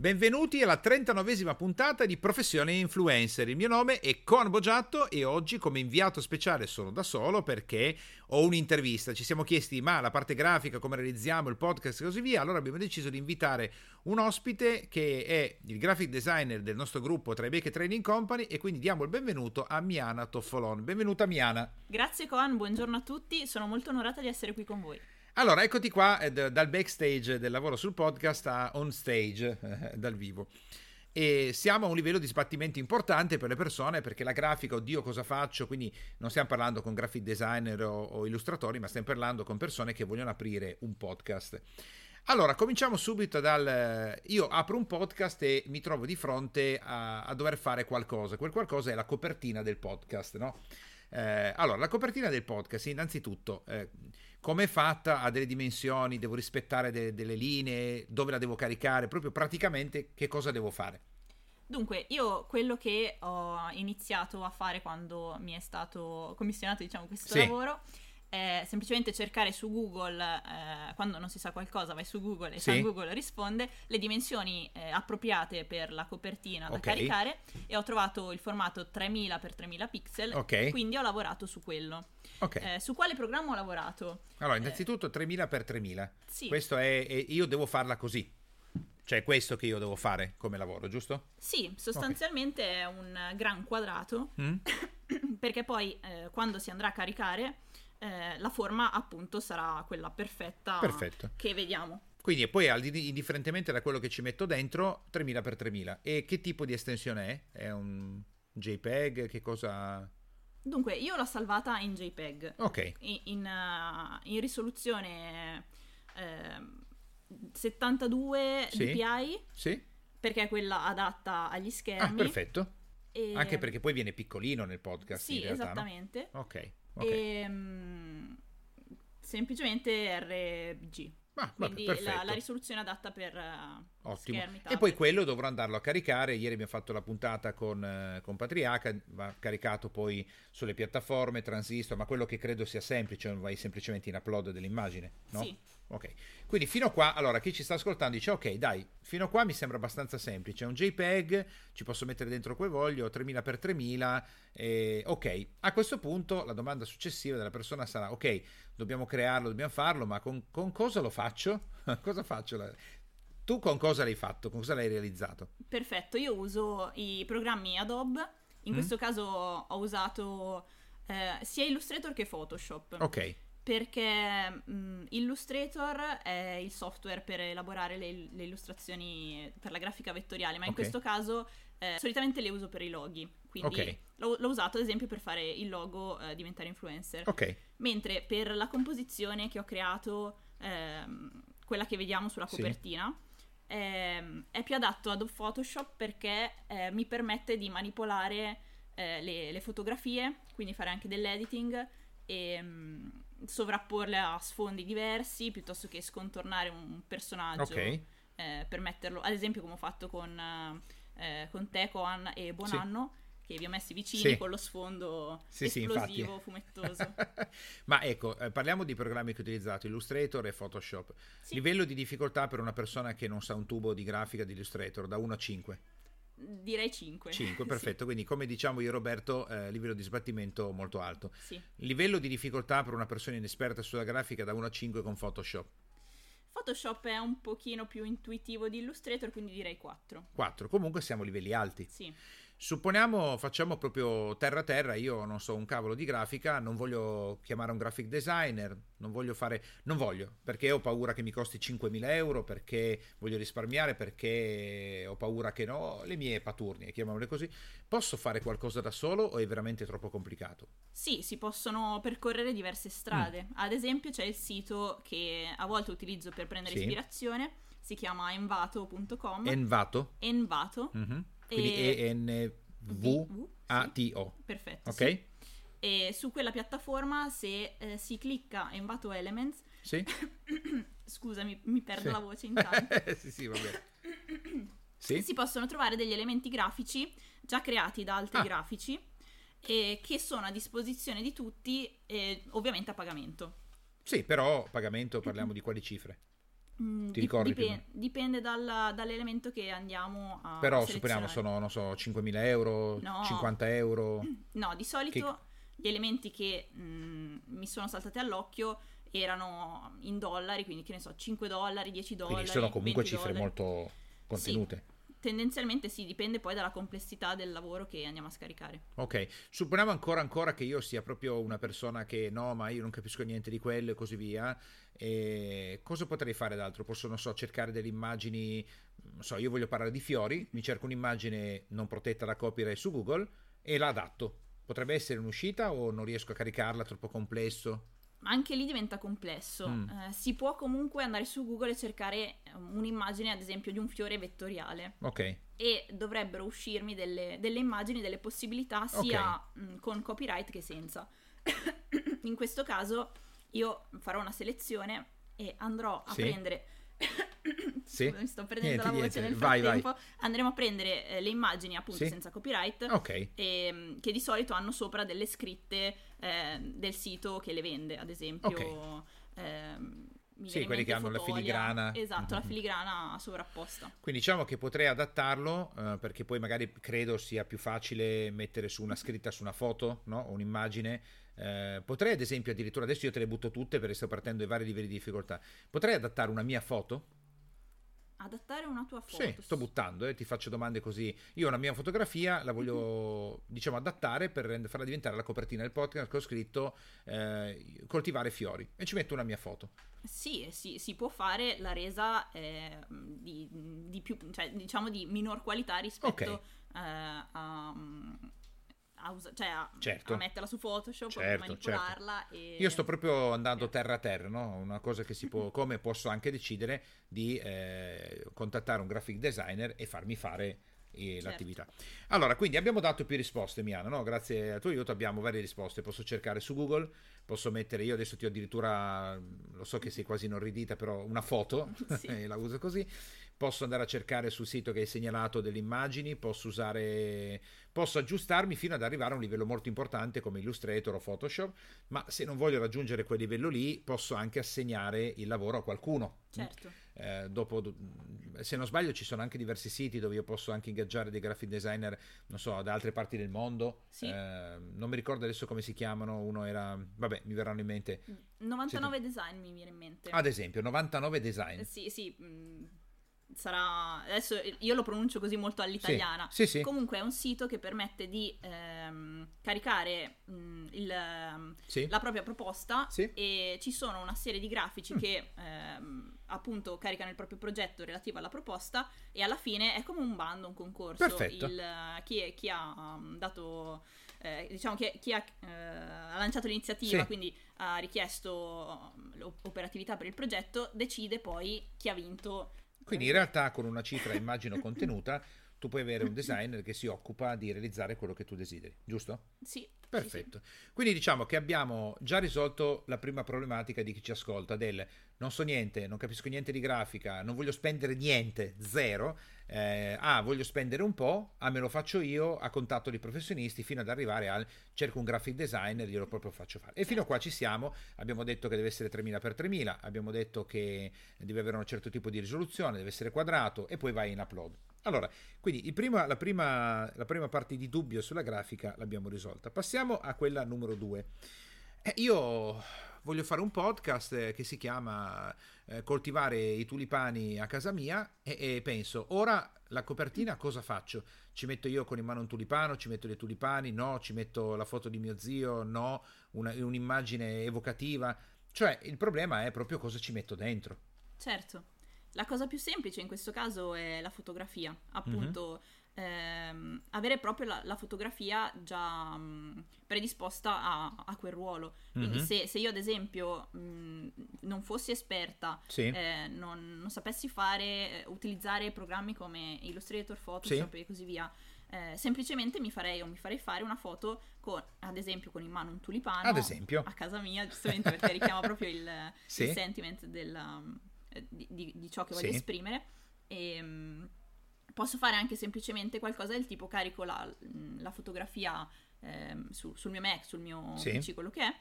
Benvenuti alla 39esima puntata di Professione Influencer. Il mio nome è Con Bogiatto e oggi come inviato speciale sono da solo perché ho un'intervista. Ci siamo chiesti ma la parte grafica, come realizziamo il podcast e così via, allora abbiamo deciso di invitare un ospite che è il graphic designer del nostro gruppo 3BK Training Company e quindi diamo il benvenuto a Miana Toffolon. Benvenuta Miana. Grazie Con, buongiorno a tutti, sono molto onorata di essere qui con voi. Allora, eccoti qua dal backstage del lavoro sul podcast a on stage, dal vivo. E siamo a un livello di sbattimento importante per le persone perché la grafica, oddio cosa faccio, quindi non stiamo parlando con graphic designer o illustratori, ma stiamo parlando con persone che vogliono aprire un podcast. Allora, cominciamo subito io apro un podcast e mi trovo di fronte a dover fare qualcosa. Quel qualcosa è la copertina del podcast, no? Allora, la copertina del podcast, innanzitutto... come è fatta, ha delle dimensioni, devo rispettare delle linee, dove la devo caricare, proprio praticamente che cosa devo fare? Dunque, io quello che ho iniziato a fare quando mi è stato commissionato, diciamo, questo lavoro è semplicemente cercare su Google, quando non si sa qualcosa vai su Google e San Google risponde, le dimensioni appropriate per la copertina da caricare e ho trovato il formato 3000x3000 pixel, quindi ho lavorato su quello. Su quale programma ho lavorato? Allora, innanzitutto 3000x3000. Sì. Questo è io devo farla così. Cioè, questo che io devo fare come lavoro, giusto? Sì, sostanzialmente è un gran quadrato, perché poi quando si andrà a caricare la forma appunto sarà quella perfetta. Perfetto. Che vediamo. Quindi e poi indifferentemente da quello che ci metto dentro, 3000x3000. E che tipo di estensione è? È un JPEG? Che cosa... Dunque, io l'ho salvata in JPEG, in risoluzione 72 dpi, perché è quella adatta agli schermi. Ah, perfetto, e... anche perché poi viene piccolino nel podcast in realtà. Sì, esattamente. No? E, semplicemente RGB. Ah, quindi la risoluzione adatta per schermi, tablet. E poi quello dovrò andarlo a caricare. Ieri abbiamo fatto la puntata con Patriarca, va caricato poi sulle piattaforme, transistor, ma quello che credo sia semplice, vai semplicemente in upload dell'immagine, no? Sì. Ok, quindi fino a qua, allora chi ci sta ascoltando dice ok dai, fino a qua mi sembra abbastanza semplice, è un JPEG, ci posso mettere dentro quel voglio, 3000x3000, ok, a questo punto la domanda successiva della persona sarà ok, dobbiamo crearlo, dobbiamo farlo, ma con cosa lo faccio? Cosa faccio? Tu con cosa l'hai fatto? Con cosa l'hai realizzato? Perfetto, io uso i programmi Adobe, in questo caso ho usato sia Illustrator che Photoshop. Ok. Perché Illustrator è il software per elaborare le illustrazioni per la grafica vettoriale, ma in questo caso solitamente le uso per i loghi, quindi l'ho usato ad esempio per fare il logo Diventare Influencer, mentre per la composizione che ho creato, quella che vediamo sulla copertina, è più adatto ad Photoshop perché mi permette di manipolare le fotografie, quindi fare anche dell'editing e... sovrapporle a sfondi diversi piuttosto che scontornare un personaggio per metterlo ad esempio come ho fatto con te, Coan e Buonanno che vi ho messi vicini con lo sfondo esplosivo, fumettoso. Ma ecco, parliamo di programmi che ho utilizzato, Illustrator e Photoshop. Livello di difficoltà per una persona che non sa un tubo di grafica di Illustrator, da 1 a 5? Direi 5. 5, perfetto. Quindi come diciamo io e Roberto, livello di sbattimento molto alto. Sì. Livello di difficoltà per una persona inesperta sulla grafica da 1 a 5 con Photoshop. Photoshop è un pochino più intuitivo di Illustrator, quindi direi 4. 4, comunque siamo livelli alti. Sì. Supponiamo, facciamo proprio terra a terra, io non so un cavolo di grafica, non voglio chiamare un graphic designer, non voglio, perché ho paura che mi costi 5.000 euro, perché voglio risparmiare, perché ho paura che no, le mie paturnie, chiamiamole così. Posso fare qualcosa da solo o è veramente troppo complicato? Sì, si possono percorrere diverse strade, ad esempio c'è il sito che a volte utilizzo per prendere ispirazione, si chiama envato.com. Envato? Envato. Quindi ENVATO. Perfetto. Ok. Sì. E su quella piattaforma, se si clicca Envato Elements, scusami, mi perdo la voce intanto. Va bene. Si possono trovare degli elementi grafici già creati da altri grafici che sono a disposizione di tutti, ovviamente a pagamento. Sì, però pagamento parliamo di quali cifre? Ti ricordi? Dipende dall'elemento che andiamo a però superiamo, sono, non so, 5.000 euro, no, 50 euro? No, di solito gli elementi che mi sono saltati all'occhio erano in dollari, quindi che ne so, $5, $10. Quindi sono comunque cifre molto contenute. Sì, tendenzialmente sì, dipende poi dalla complessità del lavoro che andiamo a scaricare. Ok, supponiamo ancora che io sia proprio una persona che no, ma io non capisco niente di quello e così via. E cosa potrei fare d'altro? Posso, non so, cercare delle immagini, non so, io voglio parlare di fiori, mi cerco un'immagine non protetta da copyright su Google e la adatto. Potrebbe essere un'uscita o non riesco a caricarla, troppo complesso? Anche lì diventa complesso. Si può comunque andare su Google e cercare un'immagine, ad esempio, di un fiore vettoriale. Ok. E dovrebbero uscirmi delle immagini, delle possibilità, sia con copyright che senza. In questo caso io farò una selezione e andrò a prendere mi sto prendendo la voce nel frattempo. Andremo a prendere le immagini, appunto, senza copyright, che di solito hanno sopra delle scritte del sito che le vende, ad esempio quelli che hanno la filigrana, esatto, la filigrana sovrapposta. Quindi diciamo che potrei adattarlo, perché poi magari credo sia più facile mettere su una scritta, su una foto, no? Un'immagine. Potrei, ad esempio, addirittura adesso io te le butto tutte perché sto partendo dai vari livelli di difficoltà. Potrei adattare una mia foto? Adattare una tua foto? Sì, sto buttando, ti faccio domande così. Io ho una mia fotografia, la voglio diciamo adattare per farla diventare la copertina del podcast che ho scritto, coltivare fiori, e ci metto una mia foto. Sì, si può fare la resa di più, cioè diciamo di minor qualità rispetto a metterla su Photoshop, a manipolarla. Certo. E... io sto proprio andando terra a terra, no? Una cosa che si può, come posso anche decidere di contattare un graphic designer e farmi fare l'attività. Allora, quindi abbiamo dato più risposte, Miana, no? Grazie al tuo aiuto abbiamo varie risposte. Posso cercare su Google, posso mettere, io adesso ti ho addirittura, lo so che sei quasi inorridita, però una foto e la uso così. Posso andare a cercare sul sito che hai segnalato delle immagini, posso aggiustarmi fino ad arrivare a un livello molto importante come Illustrator o Photoshop, ma se non voglio raggiungere quel livello lì posso anche assegnare il lavoro a qualcuno. Certo. Dopo, se non sbaglio, ci sono anche diversi siti dove io posso anche ingaggiare dei graphic designer, non so, da altre parti del mondo. Non mi ricordo adesso come si chiamano, uno era, vabbè, mi verranno in mente. 99design mi viene in mente. Ad esempio, 99design. Sarà, adesso io lo pronuncio così molto all'italiana. Sì. Comunque è un sito che permette di caricare la propria proposta, e ci sono una serie di grafici che appunto caricano il proprio progetto relativo alla proposta, e alla fine è come un bando, un concorso. Perfetto. Chi ha dato diciamo chi ha lanciato l'iniziativa, quindi ha richiesto l'operatività per il progetto, decide poi chi ha vinto. Quindi in realtà con una cifra, immagino, contenuta, tu puoi avere un designer che si occupa di realizzare quello che tu desideri, giusto? Sì. Perfetto. Sì. Quindi diciamo che abbiamo già risolto la prima problematica di chi ci ascolta, del non so niente, non capisco niente di grafica, non voglio spendere niente, zero, voglio spendere un po', me lo faccio io a contatto di professionisti, fino ad arrivare al cerco un graphic designer, glielo proprio faccio fare. E fino a qua ci siamo, abbiamo detto che deve essere 3000x3000, abbiamo detto che deve avere un certo tipo di risoluzione, deve essere quadrato, e poi vai in upload. Allora, quindi la prima parte di dubbio sulla grafica l'abbiamo risolta. Passiamo a quella numero 2. Io voglio fare un podcast che si chiama Coltivare i tulipani a casa mia, e penso, ora la copertina cosa faccio? Ci metto io con in mano un tulipano, ci metto dei tulipani, no, ci metto la foto di mio zio, no, un'immagine evocativa. Cioè, il problema è proprio cosa ci metto dentro. Certo. La cosa più semplice in questo caso è la fotografia, appunto, avere proprio la fotografia già predisposta a quel ruolo. Quindi se io, ad esempio, non fossi esperta, non sapessi utilizzare programmi come Illustrator, Photoshop e così via, semplicemente mi farei fare una foto con, ad esempio, con in mano un tulipano, ad esempio, a casa mia, giustamente perché richiama proprio il sentiment di ciò che voglio esprimere. Posso fare anche semplicemente qualcosa del tipo carico la fotografia sul mio Mac, sul mio PC, quello che è,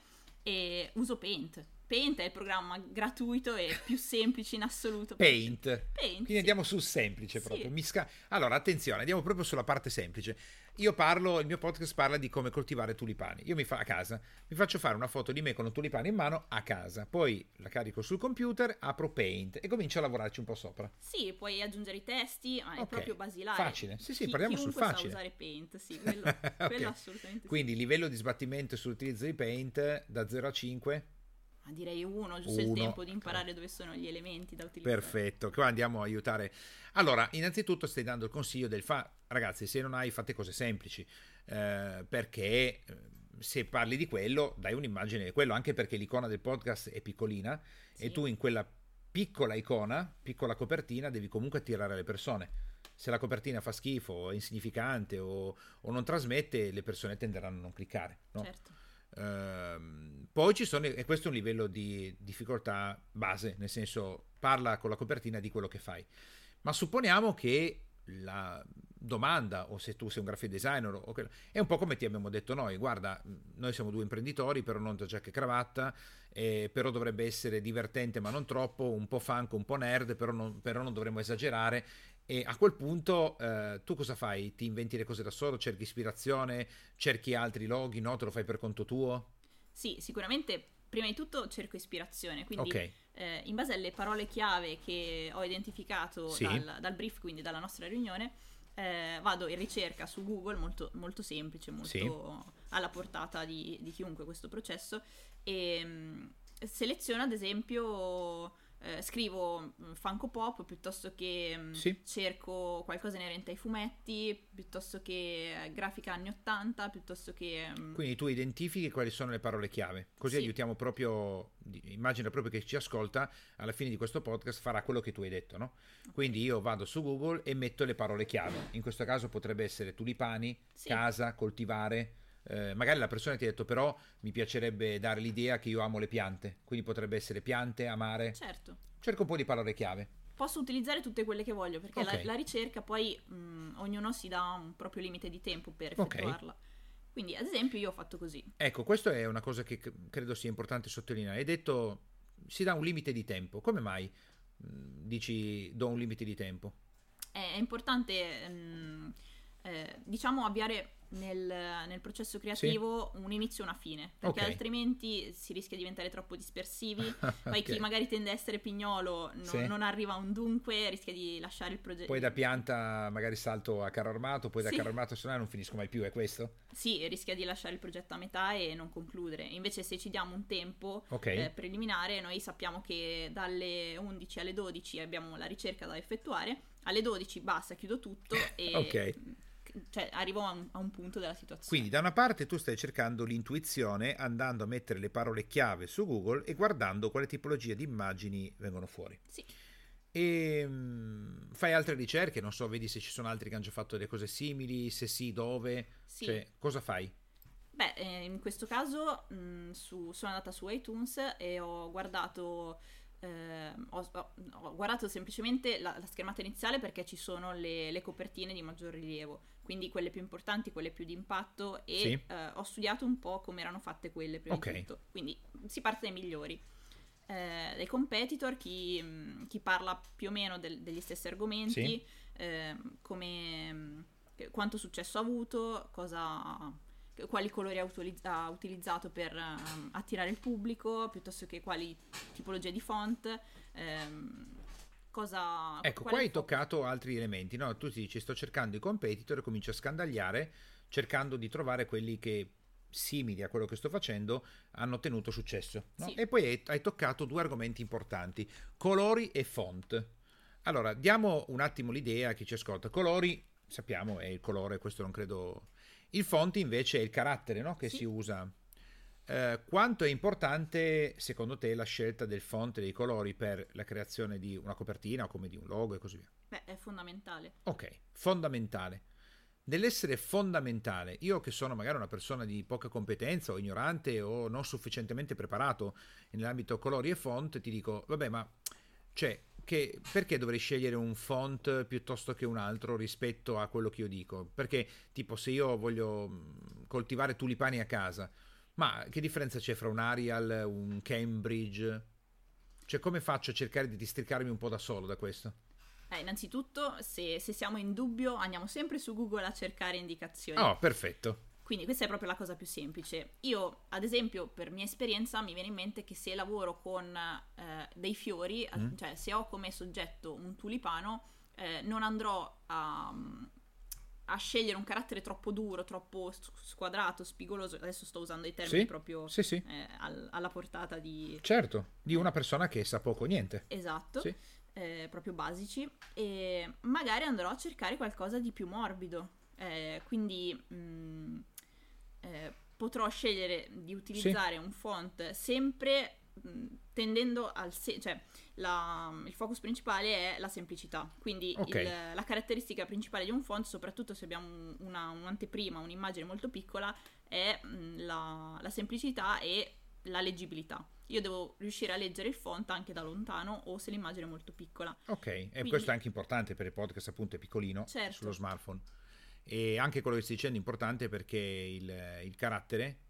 e uso Paint Paint è il programma gratuito e più semplice in assoluto. Paint quindi sì. Andiamo sul semplice proprio. Sì. Allora, attenzione, andiamo proprio sulla parte semplice. Il mio podcast parla di come coltivare tulipani. Io a casa, mi faccio fare una foto di me con un tulipano in mano a casa, poi la carico sul computer, apro Paint e comincio a lavorarci un po' sopra. Sì, puoi aggiungere i testi, ma okay. È proprio basilare. Facile, sì, parliamo sul facile. Sa usare Paint, sì, quello, okay. Quello assolutamente. Quindi sì. Livello di sbattimento sull'utilizzo di Paint da 0 a 5? Ma direi 1, giusto il tempo di imparare dove sono gli elementi da utilizzare. Perfetto, qua andiamo a aiutare. Allora, innanzitutto stai dando il consiglio ragazzi, se non hai, fate cose semplici, perché se parli di quello, dai un'immagine di quello, anche perché l'icona del podcast è piccolina, sì. E tu in quella piccola icona, piccola copertina, devi comunque attirare le persone. Se la copertina fa schifo, o è insignificante o non trasmette, le persone tenderanno a non cliccare, no? Certo. Poi ci sono, e questo è un livello di difficoltà base, nel senso parla con la copertina di quello che fai, ma supponiamo che la domanda, o se tu sei un graphic designer è un po' come ti abbiamo detto noi: guarda, noi siamo due imprenditori, però non da giacca e cravatta, però dovrebbe essere divertente ma non troppo, un po' funk, un po' nerd, però non dovremmo esagerare. E a quel punto tu cosa fai? Ti inventi le cose da solo? Cerchi ispirazione? Cerchi altri loghi? No? Te lo fai per conto tuo? Sì, sicuramente prima di tutto cerco ispirazione, quindi okay. In base alle parole chiave che ho identificato sì. dal brief, quindi dalla nostra riunione, vado in ricerca su Google, molto, molto semplice, molto sì. alla portata di chiunque questo processo, e seleziono ad esempio... scrivo Funko Pop piuttosto che sì. cerco qualcosa inerente ai fumetti, piuttosto che grafica anni 80, piuttosto che... Quindi tu identifichi quali sono le parole chiave, così sì. aiutiamo proprio, immagina proprio che chi ci ascolta alla fine di questo podcast farà quello che tu hai detto, no? Quindi io vado su Google e metto le parole chiave, in questo caso potrebbe essere tulipani, sì. casa, coltivare... magari la persona ti ha detto però mi piacerebbe dare l'idea che io amo le piante, quindi potrebbe essere piante, amare. Certo. Cerco un po' di parole chiave. Posso utilizzare tutte quelle che voglio, perché okay. la ricerca poi ognuno si dà un proprio limite di tempo per effettuarla. Okay. Quindi ad esempio io ho fatto così. Ecco, questa è una cosa che credo sia importante sottolineare. Hai detto si dà un limite di tempo, come mai dici do un limite di tempo? È importante diciamo avviare nel processo creativo sì. un inizio e una fine, perché okay. altrimenti si rischia di diventare troppo dispersivi. Poi okay. chi magari tende a essere pignolo sì. non arriva a un dunque, rischia di lasciare il progetto. Poi da pianta magari salto a carro armato, poi da sì. carro armato a suonare, non finisco mai più, è questo? Sì, rischia di lasciare il progetto a metà e non concludere. Invece se ci diamo un tempo okay. Preliminare, noi sappiamo che dalle 11 alle 12 abbiamo la ricerca da effettuare, alle 12 basta, chiudo tutto e... okay. Cioè arrivo a un punto della situazione. Quindi da una parte tu stai cercando l'intuizione andando a mettere le parole chiave su Google e guardando quale tipologia di immagini vengono fuori. Sì. E fai altre ricerche, non so, vedi se ci sono altri che hanno già fatto delle cose simili, se sì, dove, sì. Cioè, cosa fai? Beh, in questo caso sono andata su iTunes e ho guardato semplicemente la schermata iniziale, perché ci sono le copertine di maggior rilievo, quindi quelle più importanti, quelle più di impatto, e sì. Ho studiato un po' come erano fatte quelle prima okay. di tutto. Quindi si parte dai migliori, dai competitor, chi parla più o meno degli stessi argomenti, sì. Quanto successo ha avuto, quali colori ha utilizzato per attirare il pubblico, piuttosto che quali tipologie di font, cosa... Ecco, qua hai toccato altri elementi, no? Tu ti dici, sto cercando i competitor e comincio a scandagliare, cercando di trovare quelli che, simili a quello che sto facendo, hanno ottenuto successo, no? Sì. E poi hai toccato due argomenti importanti, colori e font. Allora, diamo un attimo l'idea a chi ci ascolta. Colori, sappiamo, è il colore, questo non credo... Il font invece è il carattere, no? Che sì. si usa. Quanto è importante secondo te la scelta del font e dei colori per la creazione di una copertina o come di un logo e così via? Beh, è fondamentale. Ok, fondamentale. Nell'essere fondamentale, io che sono magari una persona di poca competenza o ignorante o non sufficientemente preparato nell'ambito colori e font, ti dico, vabbè, ma cioè, perché dovrei scegliere un font piuttosto che un altro rispetto a quello che io dico? Perché tipo se io voglio coltivare tulipani a casa, Ma che differenza c'è fra un Arial, un Cambridge? Cioè, come faccio a cercare di districarmi un po' da solo da questo? Innanzitutto, se siamo in dubbio, andiamo sempre su Google a cercare indicazioni. Oh, perfetto. Quindi questa è proprio la cosa più semplice. Io, ad esempio, per mia esperienza, mi viene in mente che se lavoro con dei fiori, cioè se ho come soggetto un tulipano, non andrò a scegliere un carattere troppo duro, troppo squadrato, spigoloso. Adesso sto usando i termini proprio. Alla portata di... Certo, di una persona che sa poco o niente. Esatto. Sì. Proprio basici, e magari andrò a cercare qualcosa di più morbido, quindi potrò scegliere di utilizzare un font sempre tendendo al il focus principale è la semplicità, quindi la caratteristica principale di un font, soprattutto se abbiamo un'anteprima, un'immagine molto piccola, è la semplicità e la leggibilità. Io devo riuscire a leggere il font anche da lontano o se l'immagine è molto piccola. Ok, e quindi... questo è anche importante per il podcast, appunto è piccolino, certo, sullo smartphone. E anche quello che stai dicendo è importante perché il carattere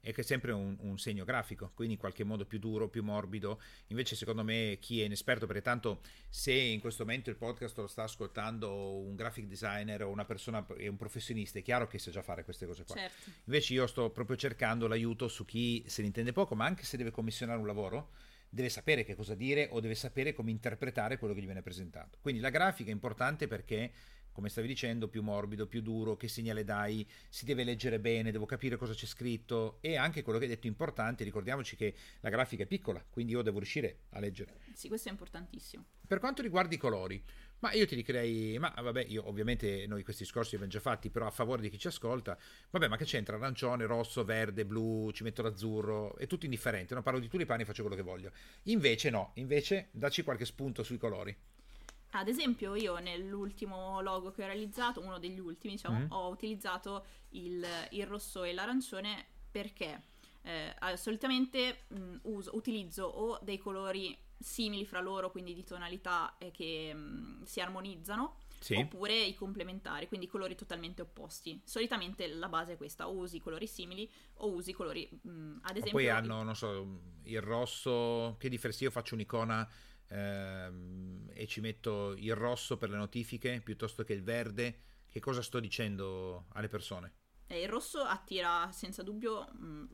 è che è sempre un segno grafico, quindi in qualche modo più duro, più morbido. Invece secondo me chi è inesperto, perché tanto se in questo momento il podcast lo sta ascoltando un graphic designer o una persona, è un professionista, è chiaro che sa già fare queste cose qua. Certo. Invece io sto proprio cercando l'aiuto su chi se ne intende poco, ma anche se deve commissionare un lavoro deve sapere che cosa dire o deve sapere come interpretare quello che gli viene presentato. Quindi la grafica è importante perché, come stavi dicendo, più morbido, più duro, che segnale dai, si deve leggere bene, devo capire cosa c'è scritto. E anche quello che hai detto è importante, ricordiamoci che la grafica è piccola, quindi io devo riuscire a leggere. Sì, questo è importantissimo. Per quanto riguarda i colori, ma io ti direi, io ovviamente noi questi discorsi li abbiamo già fatti, però a favore di chi ci ascolta, ma che c'entra arancione, rosso, verde, blu, ci metto l'azzurro, è tutto indifferente, no? Parlo di tulipani e faccio quello che voglio. Invece dacci qualche spunto sui colori. Ad esempio io nell'ultimo logo che ho realizzato, uno degli ultimi ho utilizzato il rosso e l'arancione perché solitamente utilizzo o dei colori simili fra loro, quindi di tonalità che si armonizzano, oppure i complementari, quindi colori totalmente opposti. Solitamente la base è questa, o usi colori simili o usi colori ad esempio... O poi hanno, non so, il rosso, che differenza, io faccio un'icona... e ci metto il rosso per le notifiche piuttosto che il verde, che cosa sto dicendo alle persone? Il rosso attira senza dubbio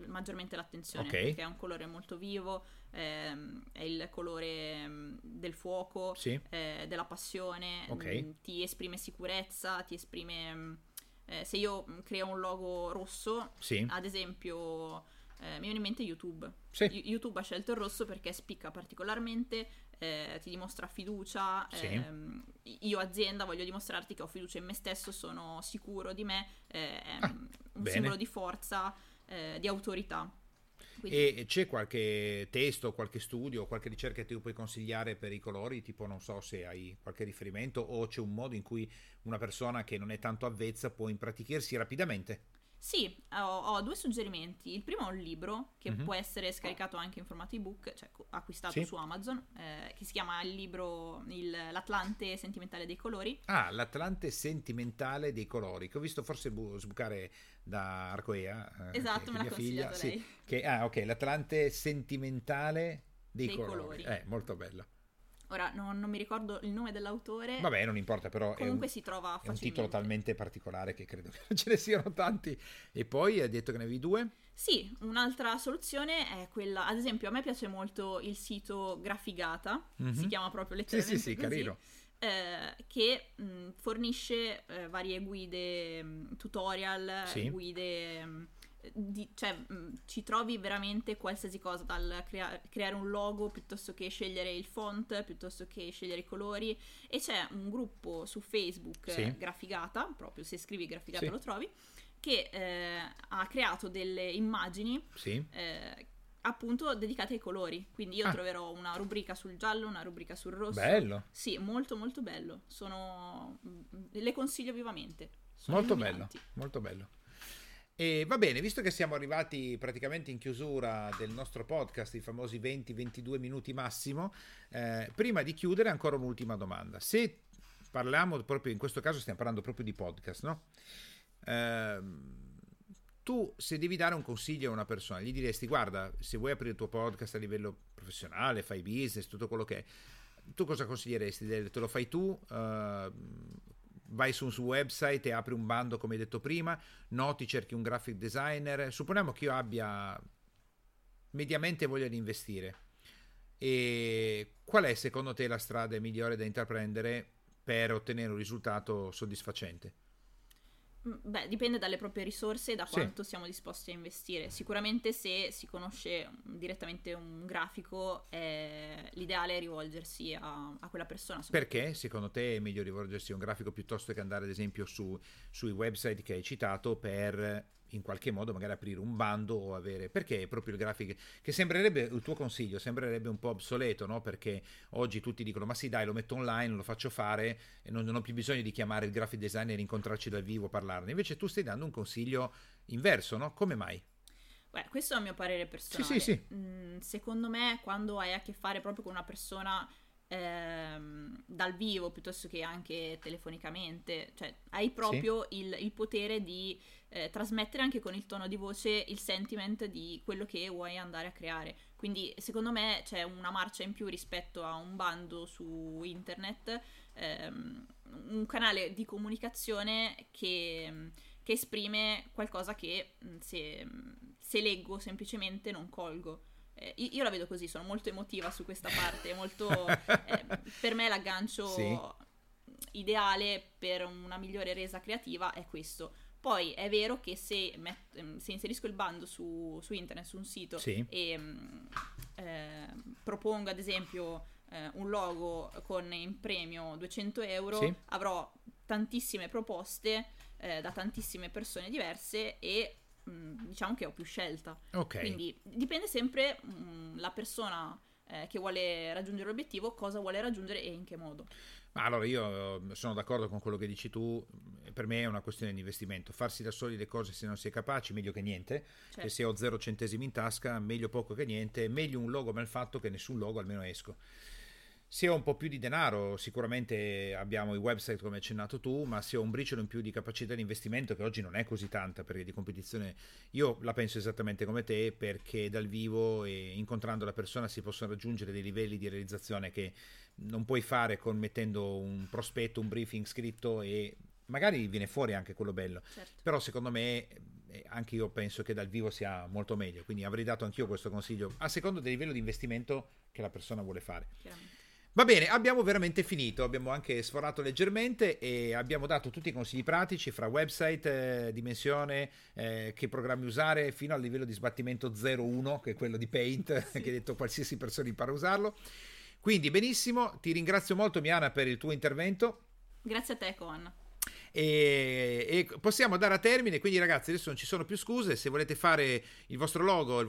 maggiormente l'attenzione, perché è un colore molto vivo, è il colore del fuoco, della passione, ti esprime sicurezza, ti esprime se io creo un logo rosso, ad esempio mi viene in mente YouTube. YouTube ha scelto il rosso perché spicca particolarmente, ti dimostra fiducia, io azienda voglio dimostrarti che ho fiducia in me stesso, sono sicuro di me, un simbolo di forza, di autorità. Quindi... E c'è qualche testo, qualche studio, qualche ricerca che tu puoi consigliare per i colori, tipo non so se hai qualche riferimento o c'è un modo in cui una persona che non è tanto avvezza può impratichirsi rapidamente? Sì, ho due suggerimenti. Il primo è un libro che può essere scaricato anche in formato ebook, cioè acquistato su Amazon, che si chiama il libro L'Atlante sentimentale dei colori. Ah, L'Atlante sentimentale dei colori, che ho visto forse sbucare da Arcoea. Esatto, me l'ha consigliato lei. Sì, L'Atlante sentimentale dei colori. Molto bello. Ora non mi ricordo il nome dell'autore. Vabbè, non importa, però comunque si trova facilmente. È un titolo talmente particolare che credo che ce ne siano tanti. E poi hai detto che ne avevi due? Sì, un'altra soluzione è quella, ad esempio a me piace molto il sito Grafigata, si chiama proprio letteralmente così, carino. Che fornisce varie guide, tutorial, guide... ci trovi veramente qualsiasi cosa, dal creare un logo piuttosto che scegliere il font, piuttosto che scegliere i colori. E c'è un gruppo su Facebook, Grafigata, proprio se scrivi Grafigata lo trovi, che ha creato delle immagini appunto dedicate ai colori, quindi io troverò una rubrica sul giallo, una rubrica sul rosso. Bello. Sì, molto molto bello, le consiglio vivamente, sono molto illuminanti. Bello, molto bello. E va bene, visto che siamo arrivati praticamente in chiusura del nostro podcast, i famosi 20-22 minuti massimo, prima di chiudere ancora un'ultima domanda. Se parliamo proprio, in questo caso stiamo parlando proprio di podcast, no? tu, se devi dare un consiglio a una persona, gli diresti: guarda, se vuoi aprire il tuo podcast a livello professionale, fai business, tutto quello che è, tu cosa consiglieresti? Te lo fai tu, vai su un suo website e apri un bando, come hai detto prima, ti cerchi un graphic designer. Supponiamo che io abbia mediamente voglia di investire, e qual è secondo te la strada migliore da intraprendere per ottenere un risultato soddisfacente? Beh, dipende dalle proprie risorse e da quanto siamo disposti a investire. Sicuramente, se si conosce direttamente un grafico, l'ideale è rivolgersi a quella persona. Perché secondo te è meglio rivolgersi a un grafico piuttosto che andare ad esempio sui website che hai citato per in qualche modo magari aprire un bando o avere... Perché proprio il grafico, che sembrerebbe, il tuo consiglio sembrerebbe un po' obsoleto, no? Perché oggi tutti dicono: ma sì dai, lo metto online, lo faccio fare, e non ho più bisogno di chiamare il graphic designer, incontrarci dal vivo, parlarne. Invece tu stai dando un consiglio inverso, no? Come mai? Beh, questo è il mio parere personale. Sì. Secondo me, quando hai a che fare proprio con una persona dal vivo piuttosto che anche telefonicamente, cioè hai proprio il potere di trasmettere anche con il tono di voce il sentiment di quello che vuoi andare a creare. Quindi secondo me c'è una marcia in più rispetto a un bando su internet, un canale di comunicazione che esprime qualcosa che se leggo semplicemente non colgo. Io la vedo così, sono molto emotiva su questa parte, molto per me l'aggancio ideale per una migliore resa creativa è questo. Poi è vero che se inserisco il bando su internet, su un sito, e propongo ad esempio un logo con in premio 200 euro, avrò tantissime proposte da tantissime persone diverse, e diciamo che ho più scelta. Quindi dipende sempre la persona che vuole raggiungere l'obiettivo, cosa vuole raggiungere e in che modo. Ma allora, io sono d'accordo con quello che dici tu. Per me è una questione di investimento. Farsi da soli le cose, se non si è capaci, meglio che niente. E se ho 0 centesimi in tasca, meglio poco che niente. Meglio un logo mal fatto che nessun logo, almeno esco. Se ho un po' più di denaro, sicuramente abbiamo i website, come hai accennato tu, ma se ho un briciolo in più di capacità di investimento, che oggi non è così tanta, perché di competizione io la penso esattamente come te, perché dal vivo e incontrando la persona si possono raggiungere dei livelli di realizzazione che non puoi fare con mettendo un prospetto, un briefing scritto, e magari viene fuori anche quello bello. Però secondo me anche io penso che dal vivo sia molto meglio, quindi avrei dato anch'io questo consiglio a seconda del livello di investimento che la persona vuole fare. Va bene, abbiamo veramente finito, abbiamo anche sforato leggermente e abbiamo dato tutti i consigli pratici, fra website, dimensione, che programmi usare, fino al livello di sbattimento 0-1, che è quello di Paint, che ha detto qualsiasi persona impara a usarlo. Quindi benissimo, ti ringrazio molto Miana per il tuo intervento. Grazie a te Con. E possiamo andare a termine, quindi ragazzi adesso non ci sono più scuse. Se volete fare il vostro logo,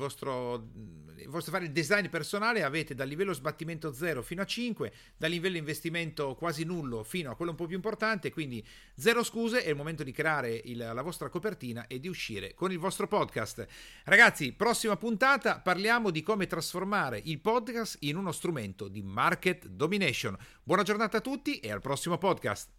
fare il design personale, avete dal livello sbattimento 0 fino a 5, dal livello investimento quasi nullo fino a quello un po' più importante, quindi 0 scuse, è il momento di creare la vostra copertina e di uscire con il vostro podcast. Ragazzi, prossima puntata parliamo di come trasformare il podcast in uno strumento di market domination. Buona giornata a tutti e al prossimo podcast.